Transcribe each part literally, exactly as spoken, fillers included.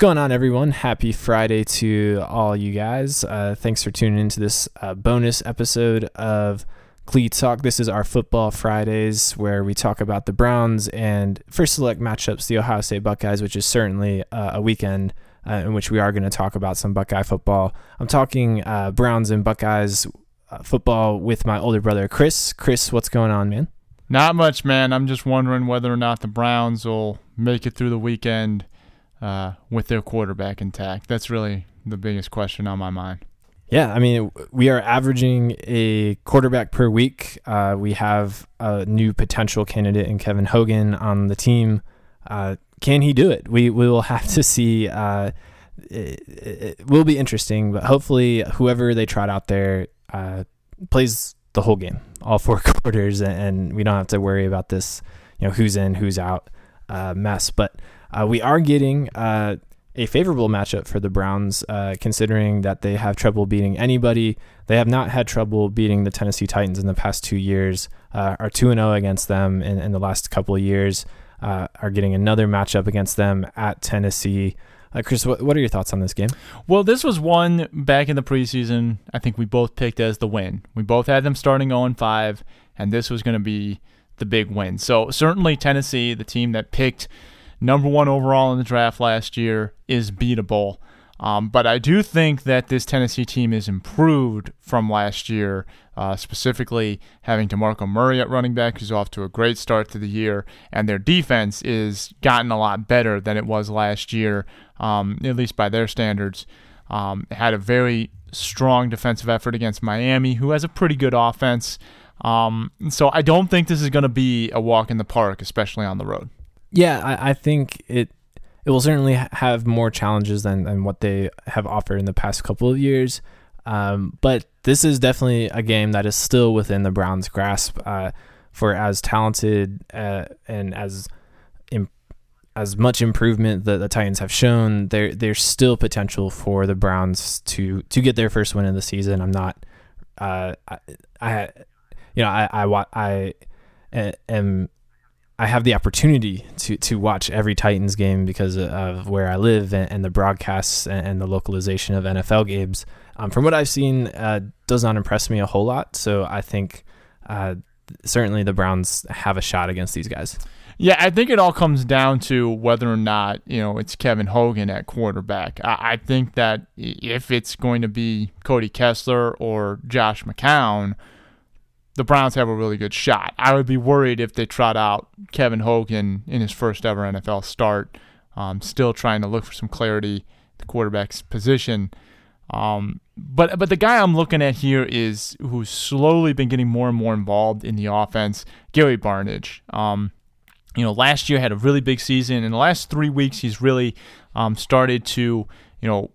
going on, everyone? Happy Friday to all you guys. Uh, thanks for tuning into this uh, bonus episode of Cleat Talk. This is our Football Fridays, where we talk about the Browns and first select matchups, the Ohio State Buckeyes, which is certainly uh, a weekend uh, in which we are going to talk about some Buckeye football. I'm talking uh, Browns and Buckeyes uh, football with my older brother, Chris. Chris, what's going on, man? Not much, man. I'm just wondering whether or not the Browns will make it through the weekend uh, with their quarterback intact. That's really the biggest question on my mind. Yeah, I mean, we are averaging a quarterback per week. Uh, we have a new potential candidate in Kevin Hogan on the team. Uh, can he do it? We, we will have to see. Uh, it, it will be interesting, but hopefully whoever they trot out there uh, plays the whole game, all four quarters, and we don't have to worry about this, you know, who's in, who's out uh, mess. But uh, we are getting... Uh, a favorable matchup for the Browns, uh, considering that they have trouble beating anybody. They have not had trouble beating the Tennessee Titans in the past two years, uh, are two and oh against them in, in the last couple of years, uh, are getting another matchup against them at Tennessee. Uh, Chris, what, what are your thoughts on this game? Well, this was one back in the preseason I think we both picked as the win. We both had them starting oh and five, and this was going to be the big win. So certainly Tennessee, the team that picked number one overall in the draft last year, is beatable. Um, but I do think that this Tennessee team is improved from last year, uh, specifically having DeMarco Murray at running back, who's off to a great start to the year, and their defense is gotten a lot better than it was last year, um, at least by their standards. Um, had a very strong defensive effort against Miami, who has a pretty good offense. Um, so I don't think this is going to be a walk in the park, especially on the road. Yeah, I, I think it it will certainly have more challenges than, than what they have offered in the past couple of years. Um, but this is definitely a game that is still within the Browns' grasp. Uh, for as talented uh, and as imp- as much improvement that the Titans have shown, there there's still potential for the Browns to to get their first win of the season. I'm not, uh, I, I, you know, I I I, I am. I have the opportunity to, to watch every Titans game because of where I live and, and the broadcasts and, and the localization of N F L games. Um, from what I've seen, uh, does not impress me a whole lot. So I think uh, certainly the Browns have a shot against these guys. Yeah, I think it all comes down to whether or not, you know, it's Kevin Hogan at quarterback. I, I think that if it's going to be Cody Kessler or Josh McCown, the Browns have a really good shot. I would be worried if they trot out Kevin Hogan in his first ever N F L start, um, still trying to look for some clarity at the quarterback's position. Um, but but the guy I'm looking at here is who's slowly been getting more and more involved in the offense, Gary Barnidge. Um, you know, last year had a really big season. In the last three weeks, he's really um, started to, you know,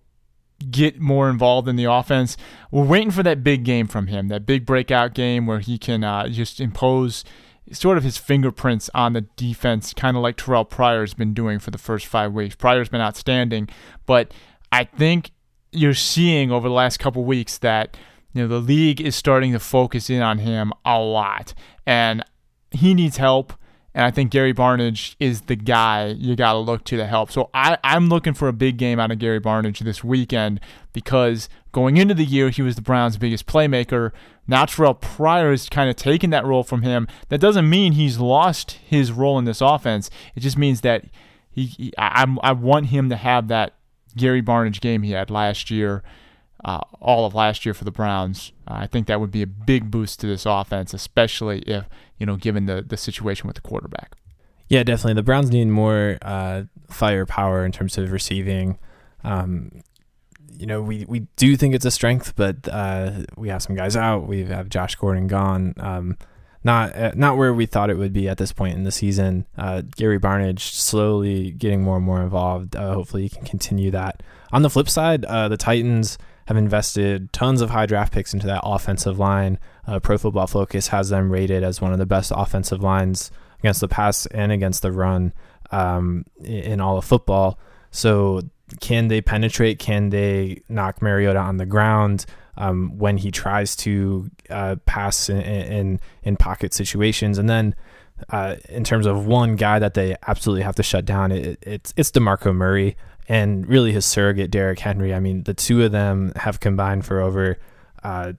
get more involved in the offense. We're waiting for that big game from him, that big breakout game where he can uh, just impose sort of his fingerprints on the defense, kind of like Terrell Pryor has been doing for the first five weeks. Pryor's been outstanding, but I think you're seeing over the last couple weeks that, you know, the league is starting to focus in on him a lot, and he needs help. And I think Gary Barnidge is the guy you got to look to to help. So I, I'm looking for a big game out of Gary Barnidge this weekend, because going into the year, he was the Browns' biggest playmaker. Now Terrell Pryor has kind of taken that role from him. That doesn't mean he's lost his role in this offense. It just means that he, he I, I want him to have that Gary Barnidge game he had last year, uh, all of last year for the Browns. Uh, I think that would be a big boost to this offense, especially if, you know, given the, the situation with the quarterback. Yeah, definitely. The Browns need more uh, firepower in terms of receiving. Um, you know, we, we do think it's a strength, but uh, we have some guys out. We have Josh Gordon gone. Um, not uh, not where we thought it would be at this point in the season. Uh, Gary Barnidge slowly getting more and more involved. Uh, hopefully he can continue that. On the flip side, uh, the Titans have invested tons of high draft picks into that offensive line. Uh, Pro Football Focus has them rated as one of the best offensive lines against the pass and against the run um, in all of football. So can they penetrate? Can they knock Mariota on the ground um, when he tries to uh, pass in, in in pocket situations? And then uh, in terms of one guy that they absolutely have to shut down, it, it's, it's DeMarco Murray. and really his surrogate, Derrick Henry. I mean, the two of them have combined for over uh,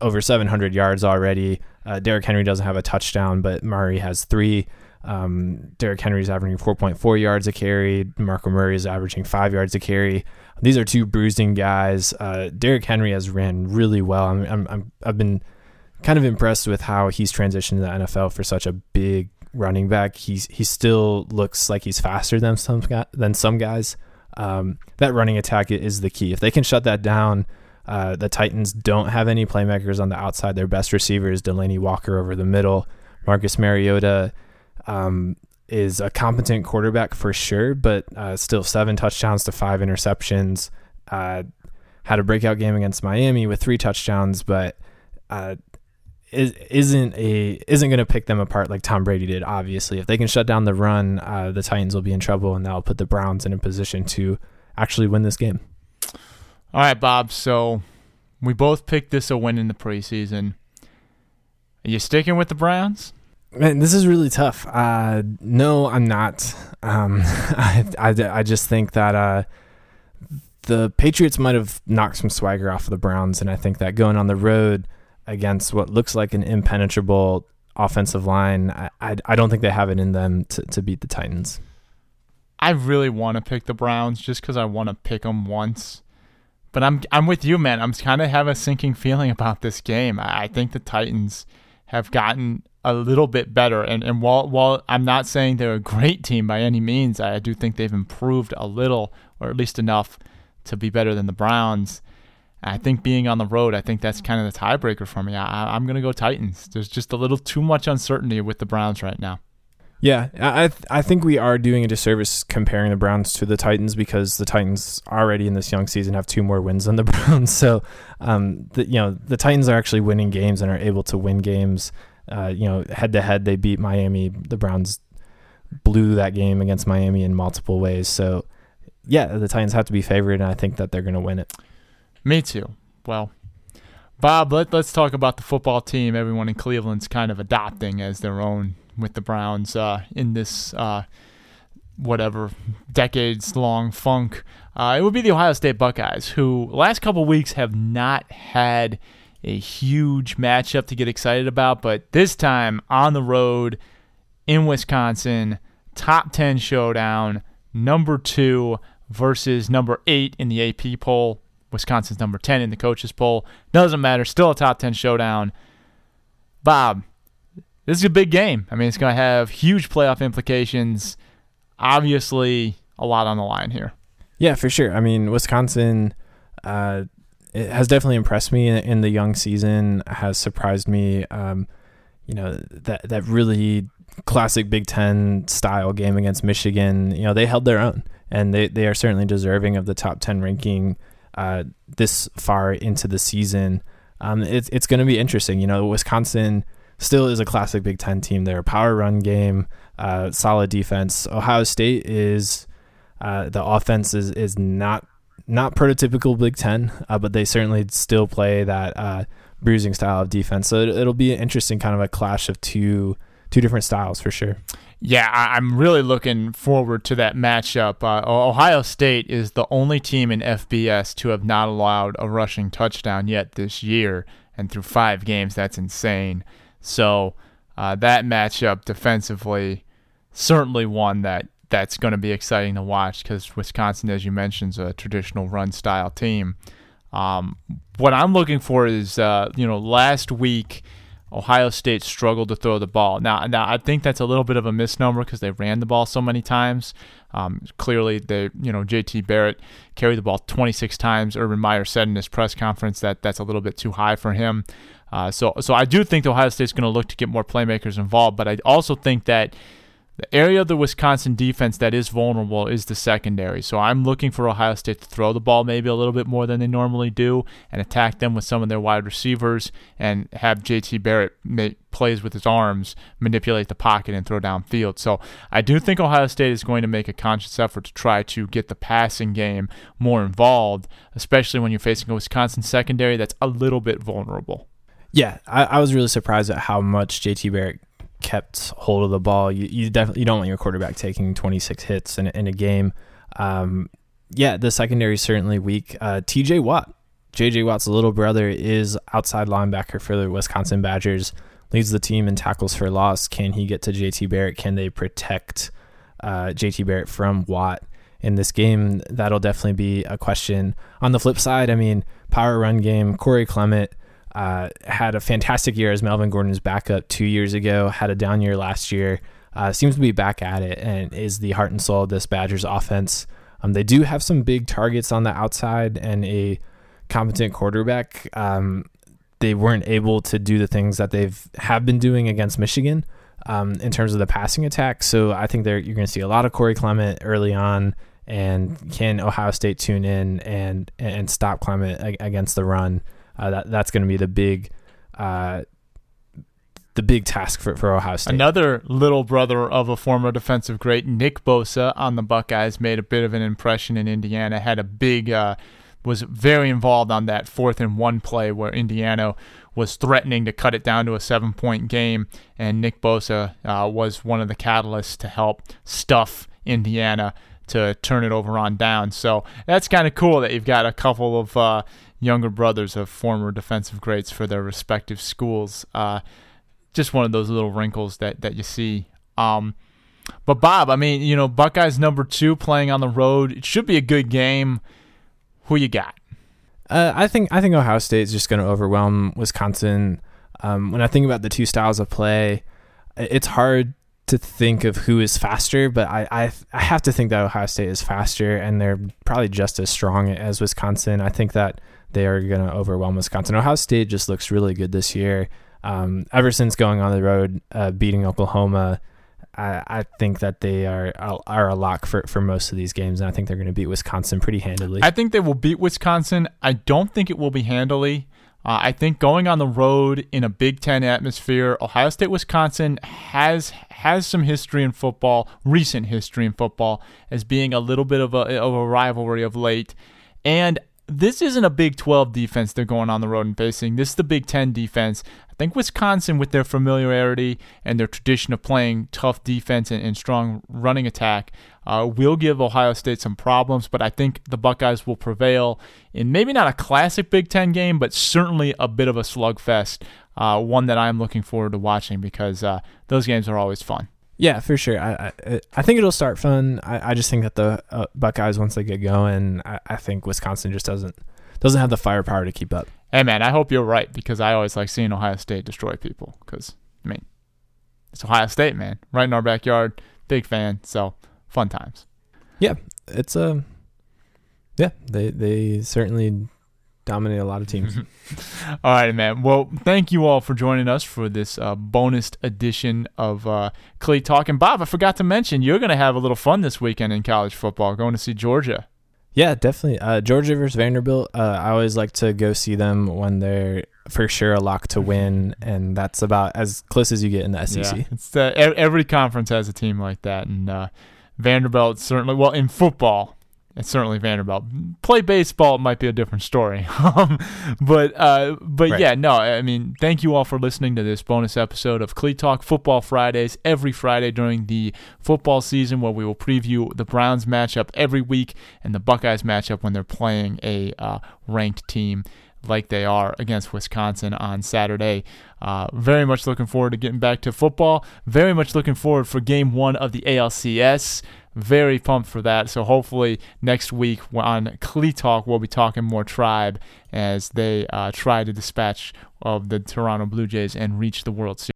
over seven hundred yards already. Uh, Derrick Henry doesn't have a touchdown, but Murray has three. Um, Derrick Henry's averaging four point four yards a carry. DeMarco Murray is averaging five yards a carry. These are two bruising guys. Uh, Derrick Henry has ran really well. I'm, I'm, I'm, I've been kind of impressed with how he's transitioned to the N F L for such a big running back. He's, he still looks like he's faster than some than some guys. Um, that running attack is the key. If they can shut that down, uh, the Titans don't have any playmakers on the outside. Their best receiver is Delanie Walker over the middle. Marcus Mariota um, is a competent quarterback for sure, but uh, still seven touchdowns to five interceptions. Uh, had a breakout game against Miami with three touchdowns, but uh, isn't a isn't going to pick them apart like Tom Brady did. Obviously, if they can shut down the run, uh, the Titans will be in trouble, and that'll put the Browns in a position to actually win this game. All right, Bob. So we both picked this a win in the preseason. Are you sticking with the Browns? Man, this is really tough. Uh, no, I'm not. Um, I, I, I just think that uh, the Patriots might have knocked some swagger off of the Browns, and I think that going on the road against what looks like an impenetrable offensive line, I, I, I don't think they have it in them to, to beat the Titans. I really want to pick the Browns just because I want to pick them once. But I'm I'm with you, man. I'm kind of have a sinking feeling about this game. I, I think the Titans have gotten a little bit better. And, and while, while I'm not saying they're a great team by any means, I do think they've improved a little, or at least enough to be better than the Browns. I think being on the road, I think that's kind of the tiebreaker for me. I, I'm going to go Titans. There's just a little too much uncertainty with the Browns right now. Yeah, I th- I think we are doing a disservice comparing the Browns to the Titans, because the Titans already in this young season have two more wins than the Browns. So, um, the, you know, the Titans are actually winning games and are able to win games. Uh, you know, head to head, they beat Miami. The Browns blew that game against Miami in multiple ways. So, yeah, the Titans have to be favored, and I think that they're going to win it. Me too. Well, Bob, let, let's talk about the football team everyone in Cleveland's kind of adopting as their own with the Browns uh, in this uh, whatever decades-long funk. Uh, it would be the Ohio State Buckeyes, who last couple weeks have not had a huge matchup to get excited about, but this time on the road in Wisconsin, top ten showdown, number two versus number eight in the A P poll. Wisconsin's number ten in the coaches poll. Doesn't matter. Still a top ten showdown. Bob, this is a big game. I mean, it's going to have huge playoff implications. Obviously, a lot on the line here. Yeah, for sure. I mean, Wisconsin uh, it has definitely impressed me in, in the young season, has surprised me. Um, you know, that, that really classic Big Ten style game against Michigan, you know, they held their own, and they, they are certainly deserving of the top ten ranking Uh, this far into the season. Um, it, it's going to be interesting. You know, Wisconsin still is a classic Big Ten team. They're a power run game, uh, solid defense. Ohio State is uh, the offense is is not not prototypical Big Ten, uh, but they certainly still play that uh, bruising style of defense. So it, it'll be an interesting kind of a clash of two two different styles for sure. Yeah, I'm really looking forward to that matchup. Uh, Ohio State is the only team in F B S to have not allowed a rushing touchdown yet this year, and through five games, that's insane. So uh, that matchup defensively, certainly one that, that's going to be exciting to watch, because Wisconsin, as you mentioned, is a traditional run-style team. Um, what I'm looking for is, uh, you know, last week, Ohio State struggled to throw the ball. Now, now I think that's a little bit of a misnomer because they ran the ball so many times. Um, clearly, they, you know, J T Barrett carried the ball twenty-six times. Urban Meyer said in his press conference that that's a little bit too high for him. Uh, so, so I do think Ohio State's going to look to get more playmakers involved, but I also think that the area of the Wisconsin defense that is vulnerable is the secondary. So I'm looking for Ohio State to throw the ball maybe a little bit more than they normally do and attack them with some of their wide receivers, and have J T Barrett make plays with his arms, manipulate the pocket, and throw downfield. So I do think Ohio State is going to make a conscious effort to try to get the passing game more involved, especially when you're facing a Wisconsin secondary that's a little bit vulnerable. Yeah, I, I was really surprised at how much J T Barrett kept hold of the ball. You you definitely you don't want your quarterback taking twenty-six hits in, in a game. um, yeah, the secondary is certainly weak. Uh, T J Watt, J J Watt's little brother, is outside linebacker for the Wisconsin Badgers, leads the team in tackles for loss. Can he get to J T Barrett? Can they protect uh, J T Barrett from Watt in this game? That'll definitely be a question. On the flip side, I mean, power run game, Corey Clement uh, had a fantastic year as Melvin Gordon's backup two years ago, had a down year last year, uh, seems to be back at it and is the heart and soul of this Badgers offense. Um, they do have some big targets on the outside and a competent quarterback. Um, they weren't able to do the things that they've have been doing against Michigan um, in terms of the passing attack. So I think they're, you're going to see a lot of Corey Clement early on. And can Ohio State tune in and and stop Clement against the run? Uh, that that's going to be the big uh, the big task for, for Ohio State. Another little brother of a former defensive great, Nick Bosa, on the Buckeyes, made a bit of an impression in Indiana. Had a big uh, was very involved on that fourth and one play where Indiana was threatening to cut it down to a seven-point game, and Nick Bosa uh, was one of the catalysts to help stuff Indiana to turn it over on down. So that's kind of cool that you've got a couple of uh, younger brothers of former defensive greats for their respective schools. Uh, just one of those little wrinkles that, that you see. Um, but Bob, I mean, you know, Buckeyes number two playing on the road. It should be a good game. Who you got? Uh, I think I think Ohio State is just going to overwhelm Wisconsin. Um, when I think about the two styles of play, it's hard to think of who is faster, but I, I I have to think that Ohio State is faster, and they're probably just as strong as Wisconsin. I think that they are going to overwhelm Wisconsin. Ohio State just looks really good this year. Um, ever since going on the road, uh, beating Oklahoma, I, I think that they are are a lock for, for most of these games, and I think they're going to beat Wisconsin pretty handily. I think they will beat Wisconsin. I don't think it will be handily. Uh, I think going on the road in a Big Ten atmosphere, Ohio State, Wisconsin has has some history in football, recent history in football, as being a little bit of a, of a rivalry of late. And this isn't a Big twelve defense they're going on the road and facing. This is the Big Ten defense. I think Wisconsin, with their familiarity and their tradition of playing tough defense and, and strong running attack, uh, will give Ohio State some problems, but I think the Buckeyes will prevail in maybe not a classic Big Ten game, but certainly a bit of a slugfest, uh, one that I'm looking forward to watching because uh, those games are always fun. Yeah, for sure. I I, I think it'll start fun. I, I just think that the uh, Buckeyes, once they get going, I, I think Wisconsin just doesn't doesn't have the firepower to keep up. Hey, man, I hope you're right because I always like seeing Ohio State destroy people because, I mean, it's Ohio State, man. Right in our backyard. Big fan. So, fun times. Yeah, it's um, yeah, they they certainly dominate a lot of teams. All right, man. Well, thank you all for joining us for this uh, bonus edition of uh, Cleat Talk. And Bob, I forgot to mention, you're going to have a little fun this weekend in college football, going to see Georgia. Yeah, definitely. Uh, Georgia versus Vanderbilt. Uh, I always like to go see them when they're for sure a lock to win, and that's about as close as you get in the S E C. Yeah, it's uh, every conference has a team like that, and uh, Vanderbilt certainly, well, in football, it's certainly Vanderbilt. Play baseball, it might be a different story. but uh, but right. yeah, no, I mean, thank you all for listening to this bonus episode of Cleat Talk Football Fridays, every Friday during the football season, where we will preview the Browns matchup every week and the Buckeyes matchup when they're playing a uh, ranked team like they are against Wisconsin on Saturday. Uh, very much looking forward to getting back to football. Very much looking forward for game one of the A L C S. Very pumped for that. So hopefully next week on Cleat Talk, we'll be talking more Tribe as they uh, try to dispatch of the Toronto Blue Jays and reach the World Series.